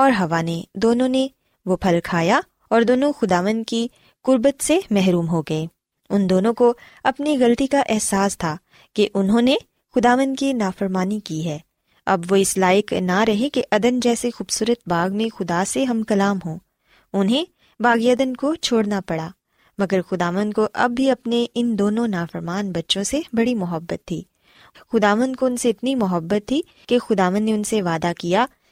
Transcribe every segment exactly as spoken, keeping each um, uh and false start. اور ہوا نے دونوں نے وہ پھل کھایا اور دونوں خداوند کی قربت سے محروم ہو گئے۔ ان دونوں کو اپنی غلطی کا احساس تھا کہ انہوں نے خداوند کی نافرمانی کی ہے۔ اب وہ اس لائق نہ رہے کہ عدن جیسے خوبصورت باغ میں خدا سے ہم کلام ہوں۔ انہیں باغ عدن کو چھوڑنا پڑا، مگر خداوند کو اب بھی اپنے ان دونوں نافرمان بچوں سے بڑی محبت تھی۔ خداوند کو ان سے اتنی محبت تھی کہ خداوند نے ان سے وعدہ کیا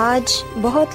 آج بہت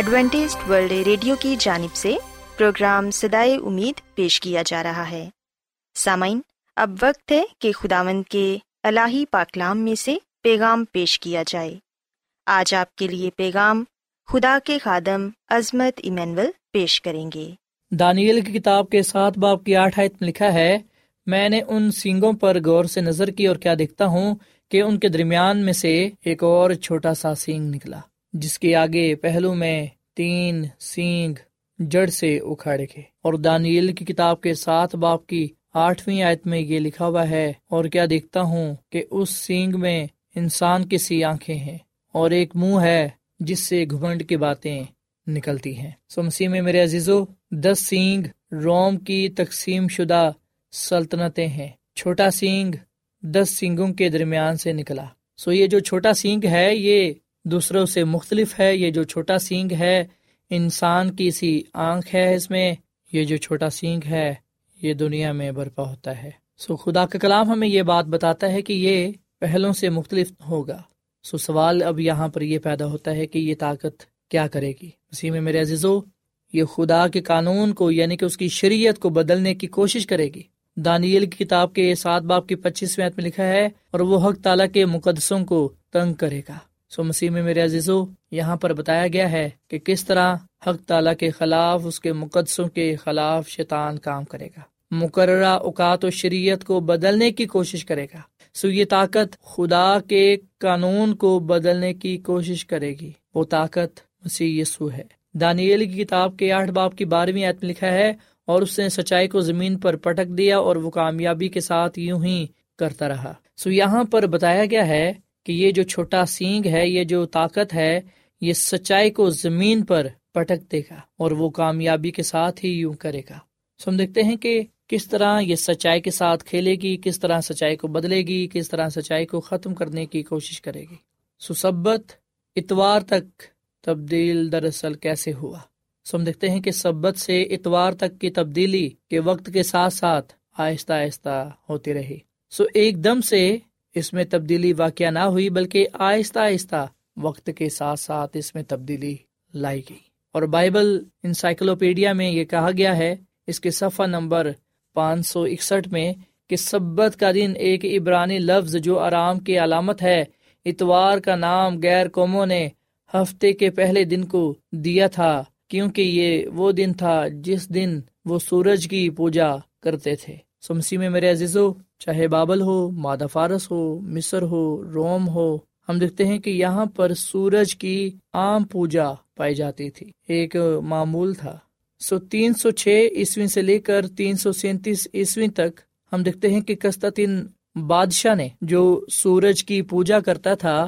ایڈوینٹسٹ ورلڈ ریڈیو کی جانب سے پروگرام صدائے امید پیش کیا جا رہا ہے۔ سامعین، اب وقت ہے کہ خداوند کے الہی پاکلام میں سے پیغام پیش کیا جائے۔ آج آپ کے لیے پیغام خدا کے خادم عظمت ایمینول پیش کریں گے۔ دانیل کی کتاب کے ساتھ باب کی آٹھ آیت میں لکھا ہے، میں نے ان سینگوں پر غور سے نظر کی اور کیا دیکھتا ہوں کہ ان کے درمیان میں سے ایک اور چھوٹا سا سینگ نکلا، جس کے آگے پہلو میں تین سینگ جڑ سے اکھاڑے گئے۔ اور دانیل کی کتاب کے ساتھ باب کی آٹھویں آیت میں یہ لکھا ہوا ہے، اور کیا دیکھتا ہوں کہ اس سینگ میں انسان کی سی آنکھیں ہیں اور ایک منہ ہے جس سے گھمنڈ کی باتیں نکلتی ہیں۔ سو مسیح میں میرے عزیزو، دس سینگ روم کی تقسیم شدہ سلطنتیں ہیں۔ چھوٹا سینگ دس سینگوں کے درمیان سے نکلا۔ سو یہ جو چھوٹا سینگ ہے یہ دوسروں سے مختلف ہے۔ یہ جو چھوٹا سینگ ہے انسان کی سی آنکھ ہے، اس میں یہ جو چھوٹا سینگ ہے یہ دنیا میں برپا ہوتا ہے۔ سو خدا کا کلام ہمیں یہ بات بتاتا ہے کہ یہ پہلوں سے مختلف ہوگا۔ سو سوال اب یہاں پر یہ پیدا ہوتا ہے کہ یہ طاقت کیا کرے گی؟ مسیح میں میرے عزیزو، یہ خدا کے قانون کو یعنی کہ اس کی شریعت کو بدلنے کی کوشش کرے گی۔ دانیل کی کتاب کے سات باب کی پچیسویں آیت میں لکھا ہے، اور وہ حق تعالیٰ کے مقدسوں کو تنگ کرے گا۔ سو مسیح میں میرے عزیزو، یہاں پر بتایا گیا ہے کہ کس طرح حق تعالیٰ کے خلاف، اس کے مقدسوں کے خلاف شیطان کام کرے گا، مقررہ اوقات و شریعت کو بدلنے کی کوشش کرے گا۔ سو یہ طاقت خدا کے قانون کو بدلنے کی کوشش کرے گی، وہ طاقت مسیح یسوع ہے۔ دانیل کی کتاب کے آٹھ باب کی بارہویں آیت میں لکھا ہے، اور اس نے سچائی کو زمین پر پٹک دیا اور وہ کامیابی کے ساتھ یوں ہی کرتا رہا۔ سو یہاں پر بتایا گیا ہے کہ یہ جو چھوٹا سینگ ہے، یہ جو طاقت ہے، یہ سچائی کو زمین پر پٹک دے گا اور وہ کامیابی کے ساتھ ہی یوں کرے گا۔ سو ہم دیکھتے ہیں کہ کس طرح یہ سچائی کے ساتھ کھیلے گی، کس طرح سچائی کو بدلے گی، کس طرح سچائی کو ختم کرنے کی کوشش کرے گی۔ سو سبت اتوار تک تبدیل دراصل کیسے ہوا؟ سو ہم دیکھتے ہیں کہ سبت سے اتوار تک کی تبدیلی کے وقت کے ساتھ ساتھ آہستہ آہستہ ہوتی رہی۔ سو ایک دم سے اس میں تبدیلی واقع نہ ہوئی، بلکہ آہستہ آہستہ وقت کے ساتھ ساتھ اس میں تبدیلی لائی گئی۔ اور بائبل انسائیکلوپیڈیا میں یہ کہا گیا ہے، اس کے صفحہ نمبر پانچ سو اکسٹھ میں، کہ سبت کا دن ایک عبرانی لفظ جو آرام کی علامت ہے، اتوار کا نام غیر قوموں نے ہفتے کے پہلے دن کو دیا تھا، کیونکہ یہ وہ دن تھا جس دن وہ سورج کی پوجا کرتے تھے۔ سو مسیح میں میرے عزیزو، چاہے بابل ہو، مادہ فارس ہو، مصر ہو، روم ہو، ہم دیکھتے ہیں کہ یہاں پر سورج کی عام پوجا پائی جاتی تھی، ایک معمول تھا۔ سو تین سو چھ عیسوی سے لے کر تین سو سینتیس عیسوی تک ہم دیکھتے ہیں کہ قسطنطین بادشاہ نے، جو سورج کی پوجا کرتا تھا،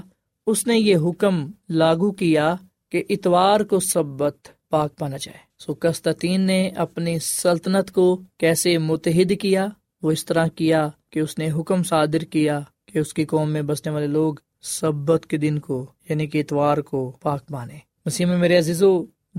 اس نے یہ حکم لاگو کیا کہ اتوار کو سبت پاک مانا جائے۔ سو قسطنطین نے اپنی سلطنت کو کیسے متحد کیا؟ وہ اس طرح کیا کہ اس نے حکم صادر کیا کہ اس کی قوم میں بسنے والے لوگ سبت کے دن کو یعنی کہ اتوار کو پاک مانے۔ مسیح میں میرے عزیزو،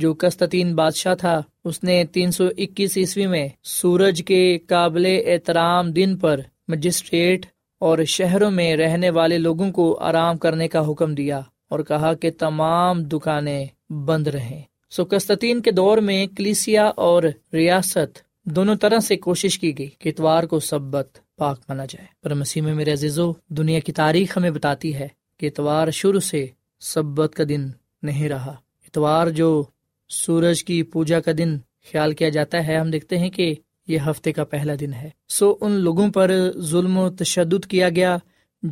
جو قسطنطین بادشاہ تھا، اس نے تین سو اکیس عیسوی میں سورج کے قابل احترام دن پر مجسٹریٹ اور شہروں میں رہنے والے لوگوں کو آرام کرنے کا حکم دیا اور کہا کہ تمام دکانیں بند رہیں۔ سو قسطنطین کے دور میں کلیسیا اور ریاست دونوں طرح سے کوشش کی گئی کہ اتوار کو سبت پاک مانا جائے۔ پر مسیح میں میرے عزیزو، دنیا کی تاریخ ہمیں بتاتی ہے کہ اتوار شروع سے سبت کا دن نہیں رہا۔ اتوار جو سورج کی پوجا کا دن خیال کیا جاتا ہے، ہم دیکھتے ہیں کہ یہ ہفتے کا پہلا دن ہے۔ سو ان لوگوں پر ظلم و تشدد کیا گیا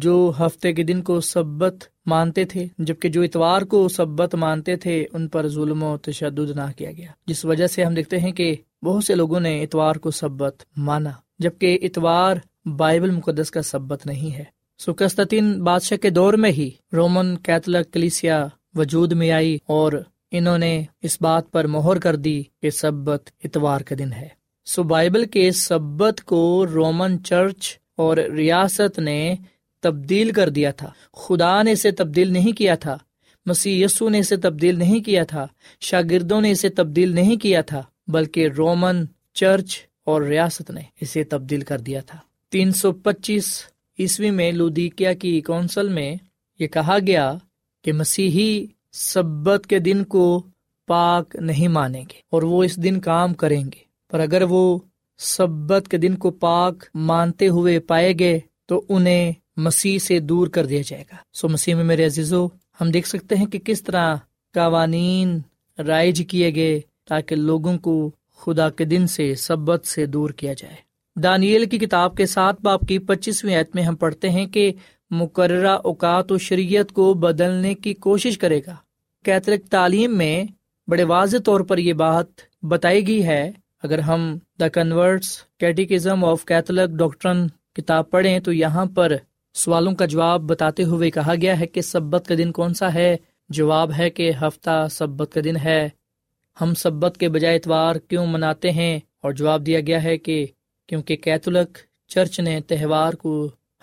جو ہفتے کے دن کو سبت مانتے تھے، جبکہ جو اتوار کو سبت مانتے تھے ان پر ظلم و تشدد نہ کیا گیا، جس وجہ سے ہم دیکھتے ہیں کہ بہت سے لوگوں نے اتوار کو سبت مانا، جبکہ اتوار بائبل مقدس کا سبت نہیں ہے۔ سو قسطنطین بادشاہ کے دور میں ہی رومن کیتھولک کلیسیا وجود میں آئی اور انہوں نے اس بات پر مہر کر دی کہ سبت اتوار کا دن ہے۔ سو بائبل کے سبت کو رومن چرچ اور ریاست نے تبدیل کر دیا تھا۔ خدا نے اسے تبدیل نہیں کیا تھا، مسیح یسوع نے اسے تبدیل نہیں کیا تھا، شاگردوں نے اسے تبدیل نہیں کیا تھا، بلکہ رومن چرچ اور ریاست نے اسے تبدیل کر دیا تھا۔ تین سو پچیس عیسوی میں لودیکیا کی کونسل میں یہ کہا گیا کہ مسیحی سبت کے دن کو پاک نہیں مانیں گے اور وہ اس دن کام کریں گے، پر اگر وہ سبت کے دن کو پاک مانتے ہوئے پائے گئے تو انہیں مسیح سے دور کر دیا جائے گا۔ سو مسیح میں میرے عزیزو، ہم دیکھ سکتے ہیں کہ کس طرح قوانین رائج کیے گئے تاکہ لوگوں کو خدا کے دن سے، سبت سے دور کیا جائے۔ دانیل کی کتاب کے سات باب کی پچیسویں آیت میں ہم پڑھتے ہیں کہ مقررہ اوقات و شریعت کو بدلنے کی کوشش کرے گا۔ کیتھولک تعلیم میں بڑے واضح طور پر یہ بات بتائی گئی ہے۔ اگر ہم the convert's catechism of Catholic doctrine کتاب پڑھیں تو یہاں پر سوالوں کا جواب بتاتے ہوئے کہا گیا ہے کہ سبت کا دن کون سا ہے؟ جواب ہے کہ ہفتہ سبت کا دن ہے۔ ہم سبت کے بجائے اتوار کیوں مناتے ہیں؟ اور جواب دیا گیا ہے کہ کیونکہ کیتھولک چرچ نے تہوار کو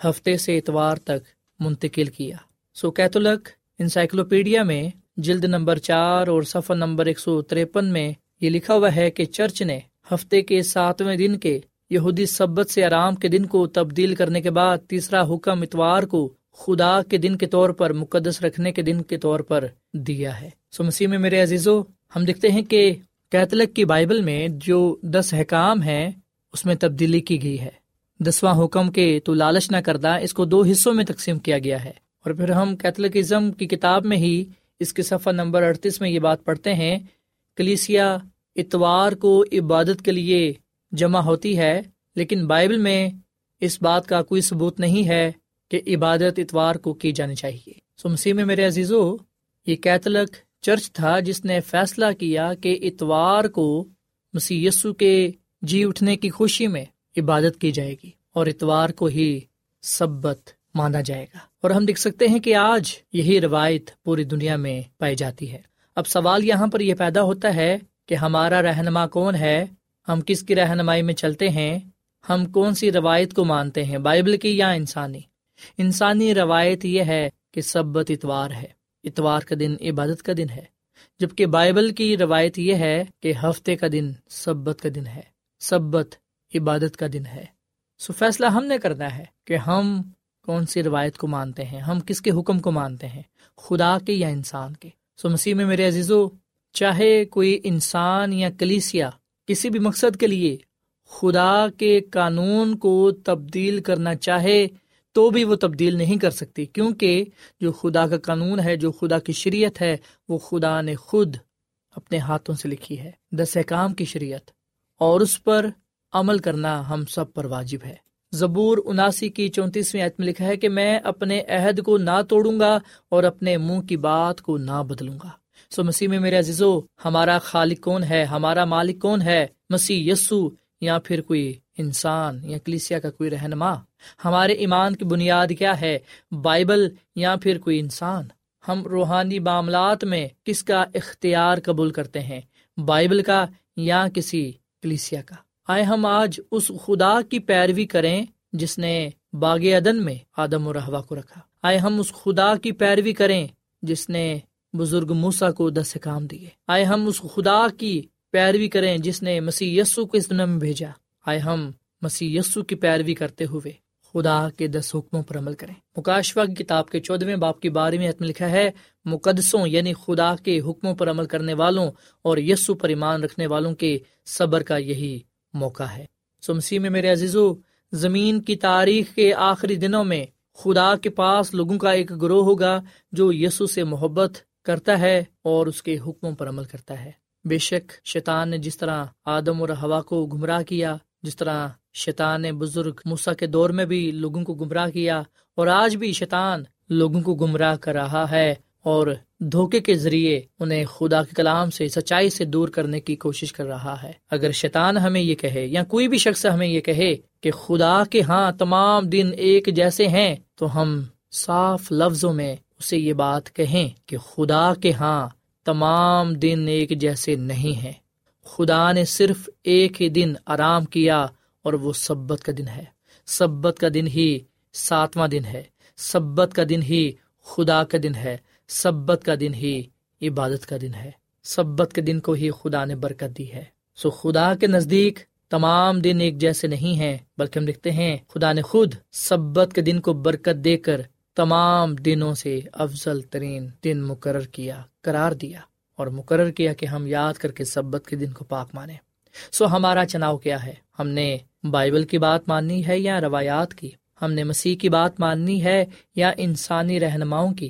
ہفتے سے اتوار تک منتقل کیا۔ سو کیتھولک انسائیکلوپیڈیا میں جلد نمبر چار اور صفحہ نمبر ایک سو تریپن میں یہ لکھا ہوا ہے کہ چرچ نے ہفتے کے ساتویں دن کے یہودی سبت سے آرام کے دن کو تبدیل کرنے کے بعد تیسرا حکم اتوار کو خدا کے دن کے طور پر مقدس رکھنے کے دن کے طور پر دیا ہے۔ سو مسیح میں میرے عزیزو، ہم دیکھتے ہیں کہ کیتھلک کی بائبل میں جو دس حکام ہیں اس میں تبدیلی کی گئی ہے۔ دسواں حکم کے تو لالچ نہ کردہ اس کو دو حصوں میں تقسیم کیا گیا ہے، اور پھر ہم کیتھلکزم کی کتاب میں ہی اس کے صفحہ نمبر اڑتیس میں یہ بات پڑھتے ہیں، کلیسیا اتوار کو عبادت کے لیے جمع ہوتی ہے، لیکن بائبل میں اس بات کا کوئی ثبوت نہیں ہے کہ عبادت اتوار کو کی جانی چاہیے۔ سو مسیح میں میرے عزیزو، یہ کیتھلک چرچ تھا جس نے فیصلہ کیا کہ اتوار کو مسیح یسو کے جی اٹھنے کی خوشی میں عبادت کی جائے گی اور اتوار کو ہی سبت مانا جائے گا، اور ہم دیکھ سکتے ہیں کہ آج یہی روایت پوری دنیا میں پائی جاتی ہے۔ اب سوال یہاں پر یہ پیدا ہوتا ہے کہ ہمارا رہنما کون ہے، ہم کس کی رہنمائی میں چلتے ہیں، ہم کون سی روایت کو مانتے ہیں، بائبل کی یا انسانی؟ انسانی روایت یہ ہے کہ سبت اتوار ہے، اتوار کا دن عبادت کا دن ہے، جبکہ بائبل کی روایت یہ ہے کہ ہفتے کا دن سبت کا دن ہے، سبت عبادت کا دن ہے۔ سو فیصلہ ہم نے کرنا ہے کہ ہم کون سی روایت کو مانتے ہیں، ہم کس کے حکم کو مانتے ہیں، خدا کے یا انسان کے۔ سو مسیح میں میرے عزیزو، چاہے کوئی انسان یا کلیسیا کسی بھی مقصد کے لیے خدا کے قانون کو تبدیل کرنا چاہے تو بھی وہ تبدیل نہیں کر سکتی، کیونکہ جو خدا کا قانون ہے، جو خدا کی شریعت ہے، وہ خدا نے خود اپنے ہاتھوں سے لکھی ہے، دس احکام کی شریعت، اور اس پر عمل کرنا ہم سب پر واجب ہے۔ زبور اناسی کی چونتیسویں آیت میں لکھا ہے کہ میں اپنے عہد کو نہ توڑوں گا اور اپنے منہ کی بات کو نہ بدلوں گا۔ سو مسیح میں میرے عزیزو، ہمارا خالق کون ہے، ہمارا مالک کون ہے؟ مسیح یسو، یا پھر کوئی انسان یا کلیسیا کا کوئی رہنما؟ ہمارے ایمان کی بنیاد کیا ہے، بائبل یا پھر کوئی انسان؟ ہم روحانی معاملات میں کس کا اختیار قبول کرتے ہیں، بائبل کا یا کسی کلیسیا کا؟ آئے ہم آج اس خدا کی پیروی کریں جس نے باغ عدن میں آدم اور حوا کو رکھا، آئے ہم اس خدا کی پیروی کریں جس نے بزرگ موسیٰ کو دس احکام دیے، آئے ہم اس خدا کی پیروی کریں جس نے مسیح یسو کو اس دنیا میں بھیجا، آئے ہم مسیح یسو کی پیروی کرتے ہوئے خدا کے دس حکموں پر عمل کریں۔ مکاشفہ کی کتاب کے چودھویں باب کی بارہویں آیت میں لکھا ہے، مقدسوں یعنی خدا کے حکموں پر عمل کرنے والوں اور یسو پر ایمان رکھنے والوں کے صبر کا یہی موقع ہے۔ سو مسیح میں میرے عزیزو، زمین کی تاریخ کے آخری دنوں میں خدا کے پاس لوگوں کا ایک گروہ ہوگا جو یسوع سے محبت کرتا ہے اور اس کے حکموں پر عمل کرتا ہے۔ بے شک شیطان نے جس طرح آدم اور حوا کو گمراہ کیا، جس طرح شیطان نے بزرگ موسیٰ کے دور میں بھی لوگوں کو گمراہ کیا، اور آج بھی شیطان لوگوں کو گمراہ کر رہا ہے اور دھوکے کے ذریعے انہیں خدا کے کلام سے، سچائی سے دور کرنے کی کوشش کر رہا ہے۔ اگر شیطان ہمیں یہ کہے یا کوئی بھی شخص ہمیں یہ کہے کہ خدا کے ہاں تمام دن ایک جیسے ہیں، تو ہم صاف لفظوں میں اسے یہ بات کہیں کہ خدا کے ہاں تمام دن ایک جیسے نہیں ہیں۔ خدا نے صرف ایک ہی دن آرام کیا اور وہ سبت کا دن ہے، سبت کا دن ہی ساتواں دن ہے، سبت کا دن ہی خدا کا دن ہے، سبت کا دن ہی عبادت کا دن ہے، سبت کے دن کو ہی خدا نے برکت دی ہے۔ سو خدا کے نزدیک تمام دن ایک جیسے نہیں ہیں، بلکہ ہم دیکھتے ہیں خدا نے خود سبت کے دن کو برکت دے کر تمام دنوں سے افضل ترین دن مقرر کیا، قرار دیا اور مقرر کیا کہ ہم یاد کر کے سبت کے دن کو پاک مانیں۔ سو ہمارا چناؤ کیا ہے، ہم نے بائبل کی بات ماننی ہے یا روایات کی، ہم نے مسیح کی بات ماننی ہے یا انسانی رہنماؤں کی؟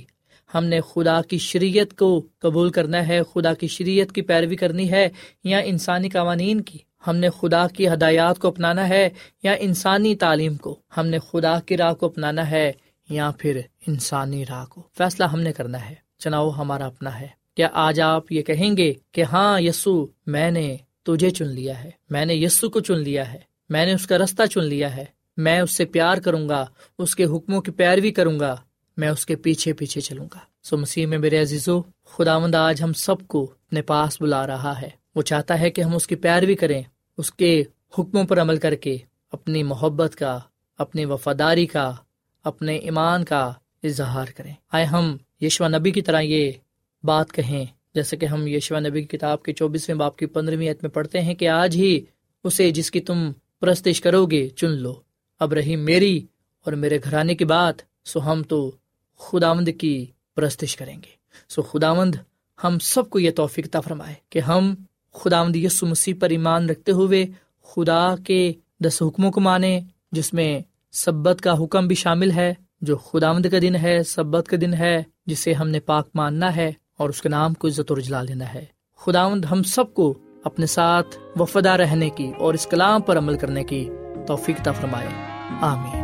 ہم نے خدا کی شریعت کو قبول کرنا ہے، خدا کی شریعت کی پیروی کرنی ہے یا انسانی قوانین کی؟ ہم نے خدا کی ہدایات کو اپنانا ہے یا انسانی تعلیم کو؟ ہم نے خدا کی راہ کو اپنانا ہے یا پھر انسانی راہ کو؟ فیصلہ ہم نے کرنا ہے، چناؤ ہمارا اپنا ہے۔ کیا آج آپ یہ کہیں گے کہ ہاں یسوع، میں نے تجھے چن لیا ہے، میں نے یسوع کو چن لیا ہے، میں نے اس کا راستہ چن لیا ہے، میں اس سے پیار کروں گا، اس کے حکموں کی پیروی کروں گا، میں اس کے پیچھے پیچھے چلوں گا؟ سو مسیح میں میرے عزیزو، خداوند آج ہم سب کو اپنے پاس بلا رہا ہے، وہ چاہتا ہے کہ ہم اس کی پیروی کریں، اس کے حکموں پر عمل کر کے اپنی محبت کا، اپنی وفاداری کا، اپنے ایمان کا اظہار کریں۔ آئے ہم یشوع نبی کی طرح یہ بات کہیں، جیسے کہ ہم یشوع نبی کی کتاب کے چوبیسویں باب کی پندرہویں آیت میں پڑھتے ہیں کہ آج ہی اسے جس کی تم پرستش کرو گے چن لو، اب رہی میری اور میرے گھرانے کی بات، سو ہم تو خداوند کی پرستش کریں گے۔ سو خداوند ہم سب کو یہ توفیق عطا فرمائے کہ ہم خداوند یسوع مسیح پر ایمان رکھتے ہوئے خدا کے دس حکموں کو مانیں، جس میں سبت کا حکم بھی شامل ہے، جو خداوند کا دن ہے، سبت کا دن ہے، جسے ہم نے پاک ماننا ہے اور اس کے نام کو عزت اور جلال دینا ہے۔ خداوند ہم سب کو اپنے ساتھ وفادار رہنے کی اور اس کلام پر عمل کرنے کی توفیق عطا فرمائے، آمین۔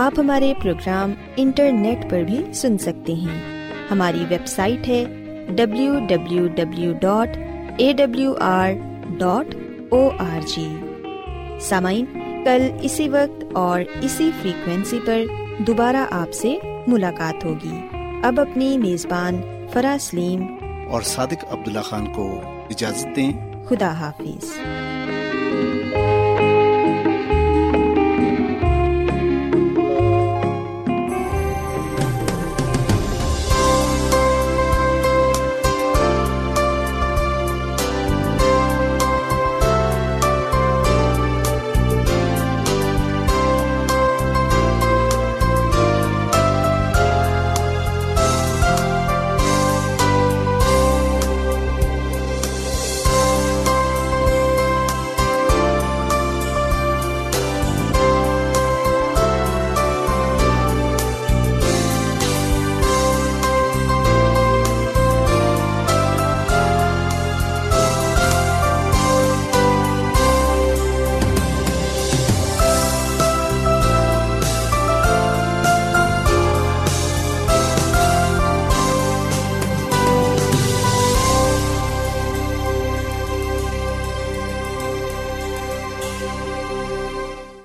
آپ ہمارے پروگرام انٹرنیٹ پر بھی سن سکتے ہیں۔ ہماری ویب سائٹ ہے W W W dot A W R dot O R G. سامعین، کل اسی وقت اور اسی فریکوینسی پر دوبارہ آپ سے ملاقات ہوگی۔ اب اپنی میزبان فرا سلیم اور صادق عبداللہ خان کو اجازت دیں۔ خدا حافظ۔